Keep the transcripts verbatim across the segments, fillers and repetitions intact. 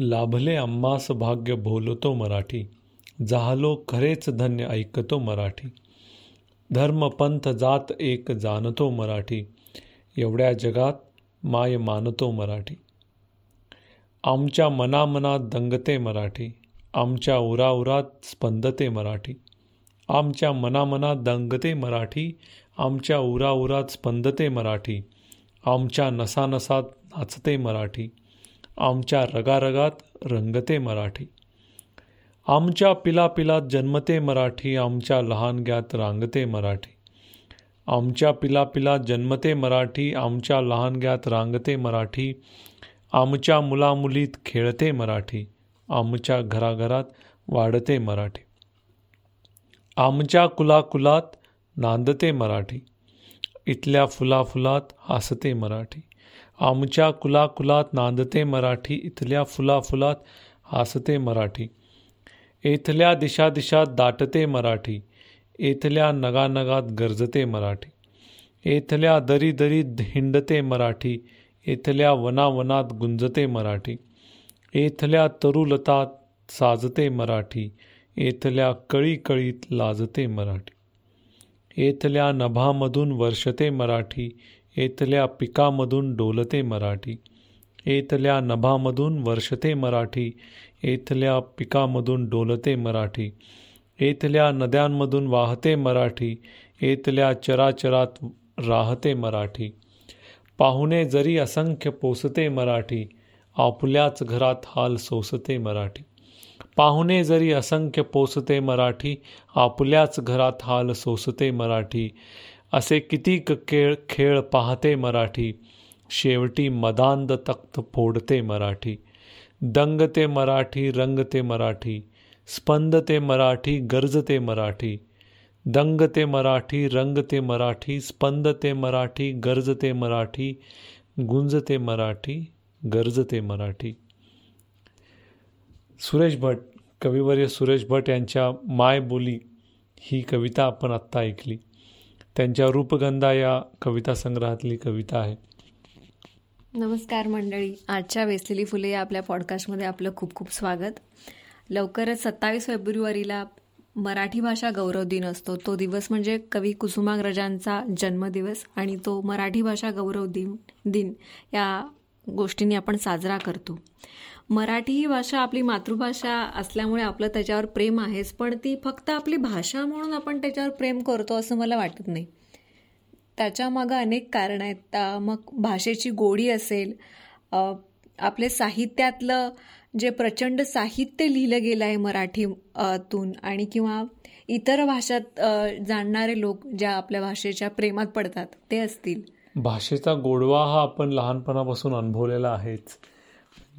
लाभले आम्हास भाग्य बोलतो मराठी, झालो खरेच धन्य ऐकतो मराठी. धर्म पंथ जात एक जाणतो मराठी, एवढ्या जगात माय मानतो मराठी. आमच्या मनामनात दंगते मराठी, आमच्या उराउरात स्पंदते मराठी. आमच्या मनामनात दंगते मराठी, आमच्या उराउरात स्पंदते मराठी. आमच्या नसानसात नाचते मराठी, आमच्या रगारगात रंगते मराठी. आमच्या पिलापिलात जन्मते मराठी, आमच्या लहानग्यात रांगते मराठी. आमच्या पिलापिलात जन्मते मराठी, आमच्या लहानग्यात रांगते मराठी. आमच्या मुलामुलीत खेळते मराठी, आमच्या घराघरात वाढते मराठी. आमच्या कुलाकुलात नांदते मराठी, इथल्या फुलाफुलात हसते मराठी. आमच्या कुलाकुलात नांदते मराठी, इथल्या फुलाफुलात हसते मराठी. इथल्या दिशा दिशात दाटते मराठी, इथल्या नगानगात गरजते मराठी. इथल्या दरी दरीत हिंडते मराठी, इथल्या वनावनात गुंजते मराठी. इथल्या तरुलतात साजते मराठी, इथल्या कळीकळीत लाजते मराठी. इथल्या नभामधून वर्षते मराठी, इथल्या पिकामधून डोलते मराठी. इथल्या नभामधून वर्षते मराठी, इथल्या पिकामधून डोलते मराठी. इथल्या नद्यांमधून वाहते मराठी, इथल्या चराचरात राहते मराठी. पाहुणे जरी असंख्य पोसते मराठी, आपल्याच घरात हाल सोसते मराठी. पाहुणे जरी असंख्य पोसते मराठी, आपल्याच घरात हाल सोसते मराठी. असे कितीक खेळ खेळ पाहते मराठी, शेवटी मदांध तख्त फोडते मराठी. दंगते मराठी, रंगते मराठी, स्पंदते मराठी, गरजते मराठी. दंगते मराठी, रंगते मराठी, स्पंदते मराठी, गरजते मराठी, गुंजते मराठी, गरजते मराठी. सुरेश भट, कविवर्य सुरेश भट यांच्या मायबोली ही कविता आपण आत्ता ऐकली. त्यांच्या रूपगंधा या कविता संग्रहातली कविता आहे. नमस्कार मंडळी, आजच्या वेसलेली फुले या आपल्या पॉडकास्टमध्ये आपलं खूप खूप स्वागत. लवकरच सत्तावीस फेब्रुवारीला मराठी भाषा गौरव दिन असतो. तो दिवस म्हणजे कवी कुसुमाग्रजांचा जन्मदिवस आणि तो मराठी भाषा गौरव दिन दिन या गोष्टींनी आपण साजरा करतो. मराठी ही भाषा आपली मातृभाषा असल्यामुळे आपलं त्याच्यावर प्रेम आहेच, पण ती फक्त आपली भाषा म्हणून आपण त्याच्यावर प्रेम करतो असं मला वाटत नाही. त्याच्यामागं अनेक कारणं आहेत. मग भाषेची गोडी असेल, आपले साहित्यातलं जे प्रचंड साहित्य लिहिलं गेलं आहे मराठीतून, आणि किंवा इतर भाषात जाणणारे लोक ज्या आपल्या भाषेच्या प्रेमात पडतात ते असतील. भाषेचा गोडवा हा आपण लहानपणापासून अनुभवलेला आहेच.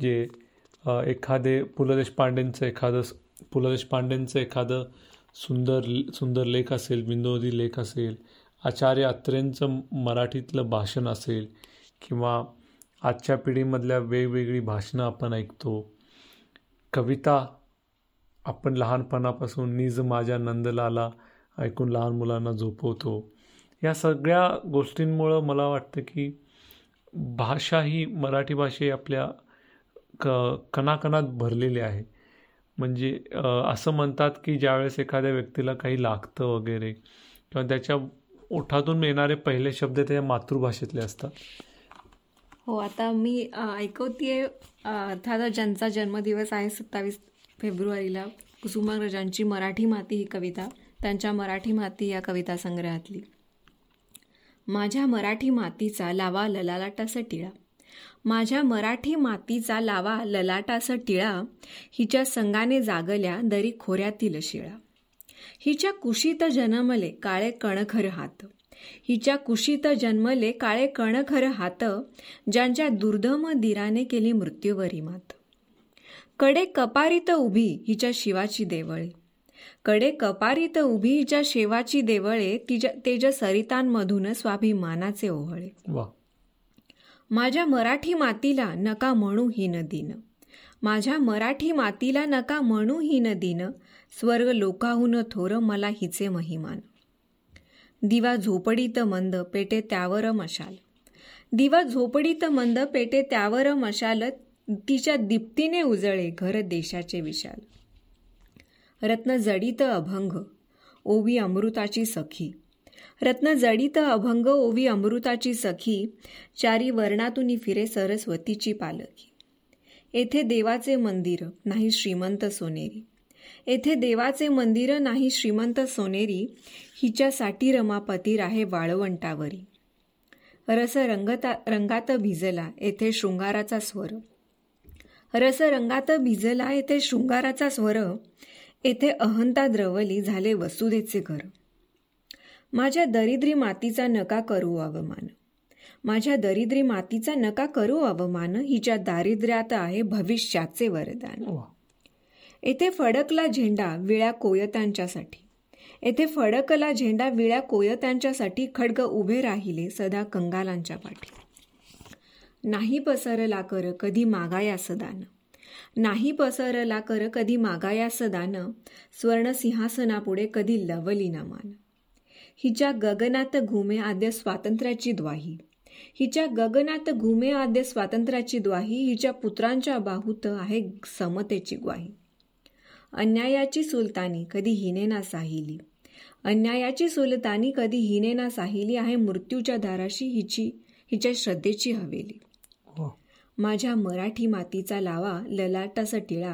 जे एखादे पु ल देशपांडेंचं एखादं पु ल देशपांडेंचं एखादं सुंदर सुंदर लेख असेल, विनोदी लेख असेल, आचार्य अत्रेंचं मराठीतलं भाषण असेल, किंवा आजच्या पिढीमधल्या वेगवेगळी भाषणं आपण ऐकतो. कविता आपण लहानपणापासून निज माझ्या नंदलाला ऐकून लहान मुलांना झोपवतो. या सगळ्या गोष्टींमुळं मला वाटतं की भाषा ही मराठी भाषा आपल्या क कणाकणात भरलेली आहे. म्हणजे असं म्हणतात की ज्यावेळेस एखाद्या व्यक्तीला काही लागतं वगैरे किंवा त्याच्या ओठातून येणारे पहिले शब्द त्याच्या मातृभाषेतले असतात. हो, आता मी ऐकवतेय. अर्थात ज्यांचा जन्मदिवस आहे सत्तावीस फेब्रुवारीला, कुसुमाग्रजांची मराठी माती ही कविता त्यांच्या मराठी माती या कविता संग्रहातली. माझ्या मराठी मातीचा लावा ललाटाचा टिळा, माझ्या मराठी मातीचा लावा ललाटाचा टिळा. हिच्या संगाने जागल्या दरी खोऱ्यातील शिळा, हिच्या कुशीत जन्मले काळे कणखर हात, हिच्या कुशीत जन्मले काळे कणखर हात. ज्यांच्या दुर्धम दिराने केली मृत्यूवरी मात, कडे कपारीत उभी हिच्या शिवाची देवळे, कडे कपारीत उभी हिच्या शिवाची देवळे. तिच्या तेज सरितांमधून स्वाभिमानाचे ओहळे. माझ्या मराठी मातीला नका म्हणू हीन दिन, माझ्या मराठी मातीला नका म्हणू हीन दिन. स्वर्ग लोकाहून थोर मला हिचे महिमान, दिवा झोपडीत मंद पेटे त्यावर मशाल, दिवा झोपडीत मंद पेटे त्यावर मशाल. तिच्या दीप्तीने उजळे घर देशाचे विशाल. रत्न जडित अभंग ओवी अमृताची सखी. रत्न जडित अभंग ओवी अमृताची सखी, चारी वर्णातून फिरे सरस्वतीची पालखी. येथे देवाचे मंदिर नाही श्रीमंत सोनेरी, येथे देवाचे मंदिर नाही श्रीमंत सोनेरी, हिच्यासाठी रमापती राहे वाळवंटावरी. रस रंगता रंगात भिजला येथे शृंगाराचा स्वर, रस रंगात भिजला येथे शृंगाराचा स्वर, येथे अहंता द्रवली झाले वसुदेचे घर. माझ्या दरिद्री मातीचा नका करू अवमान, माझ्या दरिद्री मातीचा नका करू अवमान, हिच्या दारिद्र्यात आहे भविष्याचे वरदान. येथे फडकला झेंडा विळ्या कोयतांच्यासाठी, येथे फडकला झेंडा विळ्या कोयतांच्यासाठी, खडग उभे राहिले सदा कंगालांच्या पाठी. नाही पसरला कर कधी मागाया सदान, नाही पसरला कर कधी मागाया सदान, स्वर्ण सिंहासनापुढे कधी लवली ना मान. हिच्या गगनात घुमे आद्य स्वातंत्र्याची द्वाही, हिच्या गगनात घुमे आद्य स्वातंत्र्याची द्वाही, हिच्या पुत्रांच्या बाहूत आहे समतेची ग्वाही. अन्यायाची सुलतानी कधी हिने ना साहिली, अन्यायाची सुलतानी कधी हिने ना साहिली, आहे मृत्यूच्या दाराशी हिची हिच्या श्रद्धेची हवेली. माझ्या मराठी मातीचा लावा ललाटास टिळा,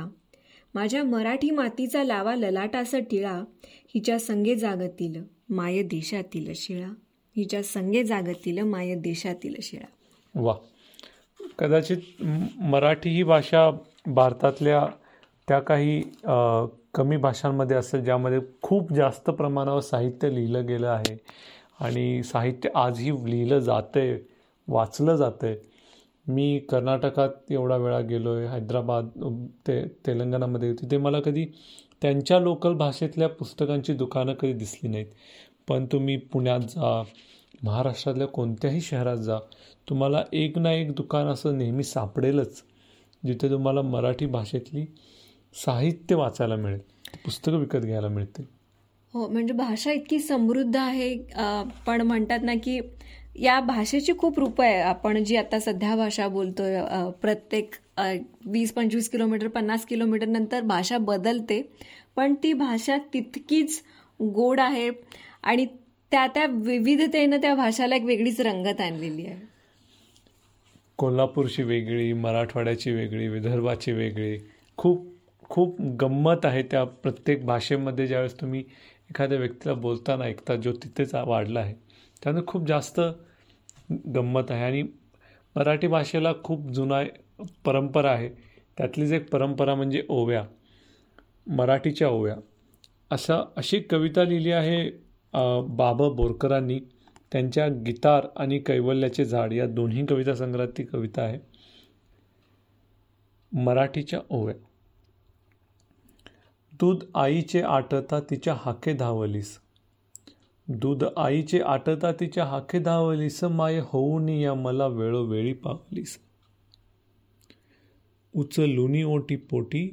माझ्या मराठी मातीचा लावा ललाटास टिळा, हिच्या संगे जागतील माय देशातील शिळा, हिच्या संगे जागतील माय देशातील शिळा. वा, कदाचित मराठी ही भाषा भारतातल्या त्या काही कमी भाषांमध्ये असेल ज्यामध्ये खूप जास्त प्रमाणावर साहित्य लिहिलं गेलं आहे आणि साहित्य आजही लिहिलं जातंय, वाचलं जातंय. मी कर्नाटकात एवढा वेळा गेलो आहे, हैदराबाद ते तेलंगणामध्ये, तिथे मला कधी त्यांच्या लोकल भाषेतल्या पुस्तकांची दुकानं कधी दिसली नाहीत. पण तुम्ही पुण्यात जा, महाराष्ट्रातल्या कोणत्याही शहरात जा, तुम्हाला एक ना एक दुकान असं नेहमी सापडेलच जिथे तुम्हाला मराठी भाषेतली साहित्य वाचायला मिळेल, पुस्तकं विकत घ्यायला मिळतील. हो, म्हणजे भाषा इतकी समृद्ध आहे. पण म्हणतात ना की या भाषेची खूप रूपं आहे. आपण जी आता सध्या भाषा बोलतोय, प्रत्येक वीस पंचवीस किलोमीटर पन्नास किलोमीटर नंतर भाषा बदलते, पण ती भाषा तितकीच गोड आहे आणि त्या त्या विविधतेनं त्या भाषाला एक वेगळीच रंगत आणलेली आहे. कोल्हापूरची वेगळी, मराठवाड्याची वेगळी, विदर्भाची वेगळी, खूप खूप गंमत आहे त्या प्रत्येक भाषेमध्ये. ज्यावेळेस तुम्ही एखाद्या व्यक्तीला बोलताना ऐकता जो तिथेच वाढला आहे, त्यामुळे खूप जास्त गंमत आहे. आणि मराठी भाषेला खूप जुना परंपरा आहे. त्यातलीच एक परंपरा म्हणजे ओव्या, मराठीच्या ओव्या. असा अशी कविता लिहिली आहे बाबा बोरकरांनी त्यांच्या गीतार आणि कैवल्याचे झाड या दोन्ही कविता संग्रहात ती कविता आहे, मराठीच्या ओव्या. दूध आईचे आटता तिच्या हाके धावलीस, दूध आईचे आटता तिच्या हाके धावलीस, माय होऊन या मला वेळोवेळी पावलीस. उचलुनी ओटी पोटी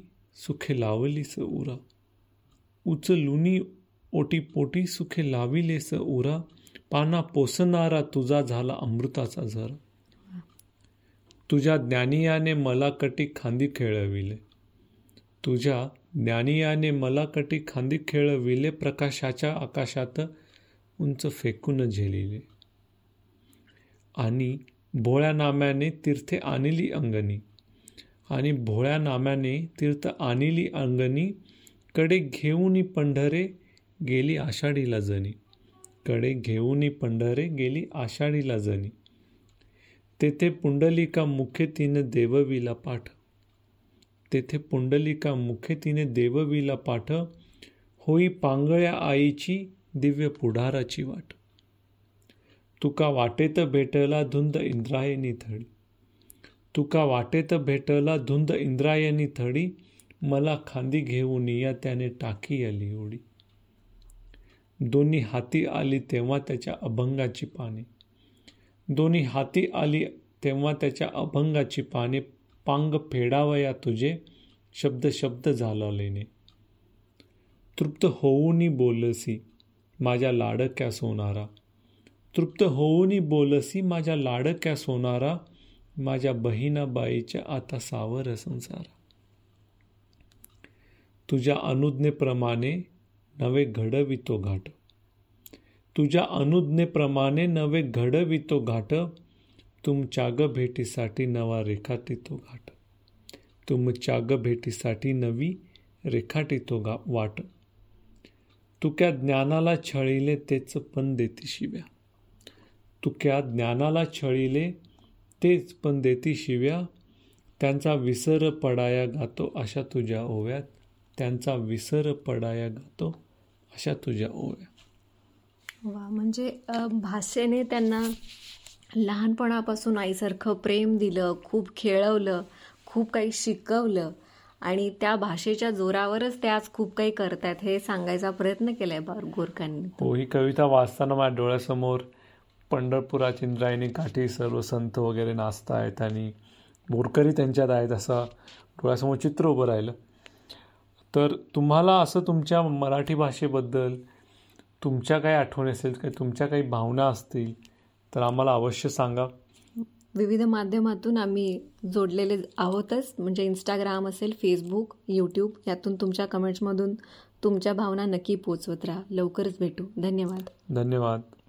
सुखे लावलीस उरा, उचलुनी ओटी पोटी सुखे लाविलेस उरा, पाना पोसणारा तुझा झाला अमृताचा झरा. तुझ्या ज्ञानियाने मला कटी खांदी खेळविले, तुझ्या ज्ञानियाने मला कटी खांदी खेळविले, प्रकाशाच्या आकाशात उंच फेकून झेलिले. आणि भोळ्या नाम्याने तीर्थे आणली अंगणी, आणि भोळ्या नाम्याने तीर्थ आणली अंगणी, कडे घेऊनी पंढरे गेली आषाढीला जणी, कडे घेऊनी पंढरे गेली आषाढीला जणी. तेथे पुंडलिका मुखे तिने देववीला पाठ, तेथे पुंडलिका मुखे तिने देववीला पाठ, होई पांगळ्या आईची दिव्य पुढाराची वाट. तुका वाटेत भेटला धुंद इंद्रायणी थडी, तुका वाटेत भेटला धुंद इंद्रायणी थडी, मला खांदी घेऊन या त्याने टाकी आली ओढी. दोन्ही हाती आली तेव्हा त्याच्या अभंगाची पाने, दोन्ही हाती आली तेव्हा त्याच्या अभंगाची पाने, पांग फेडावया तुझे शब्द शब्द झाला लेणे. तृप्त होऊनी बोलसी माझ्या लाडक्या सोनारा, तृप्त होऊनी बोलसी माझ्या लाडक्या सोनारा, माझ्या बहिणाबाईच्या आता सावर संसार. तुझ्या अनुज्ञेप्रमाणे नवे घडवितो घाट, तुझ्या अनुज्ञेप्रमाणे नवे घडवितो घाट, तुमच्या ग भेटीसाठी नवा रेखाटितो घाट, तुमच्या ग भेटीसाठी नवी रेखाटितो गा वाट. तुक्या ज्ञानाला छळिले तेच पण देती शिव्या, तुक्या ज्ञानाला छळिले तेच पण देती शिव्या, त्यांचा विसर पडाया गातो अशा तुझ्या ओव्यात, त्यांचा विसर पडाया गातो अशा तुझ्या ओव्या. वा, म्हणजे भाषेने त्यांना लहानपणापासून आईसारखं प्रेम दिलं, खूप खेळवलं, खूप काही शिकवलं आणि त्या भाषेच्या जोरावरच ते आज खूप काही करतायत हे सांगायचा प्रयत्न केलाय बोरकरांनी. हो, ही कविता वाचताना माझ्या डोळ्यासमोर पंढरपुरात इंद्रायणी काठी सर्व संत वगैरे नाचतायत आणि बोरकरी त्यांच्यात आहेत असं डोळ्यासमोर चित्र उभं राहिलं. तर तुम्हाला असं तुमच्या मराठी भाषेबद्दल तुमच्या काही आठवणी असेल, काही तुमच्या काही भावना असतील तर आम्हाला अवश्य सांगा. विविध माध्यमातून आम्ही जोडलेले आहोतच, म्हणजे इंस्टाग्राम असेल, फेसबुक, यूट्यूब, यातून तुमच्या कमेंट्समधून तुमच्या भावना नक्की पोचवत राहा. लवकरच भेटू. धन्यवाद. धन्यवाद.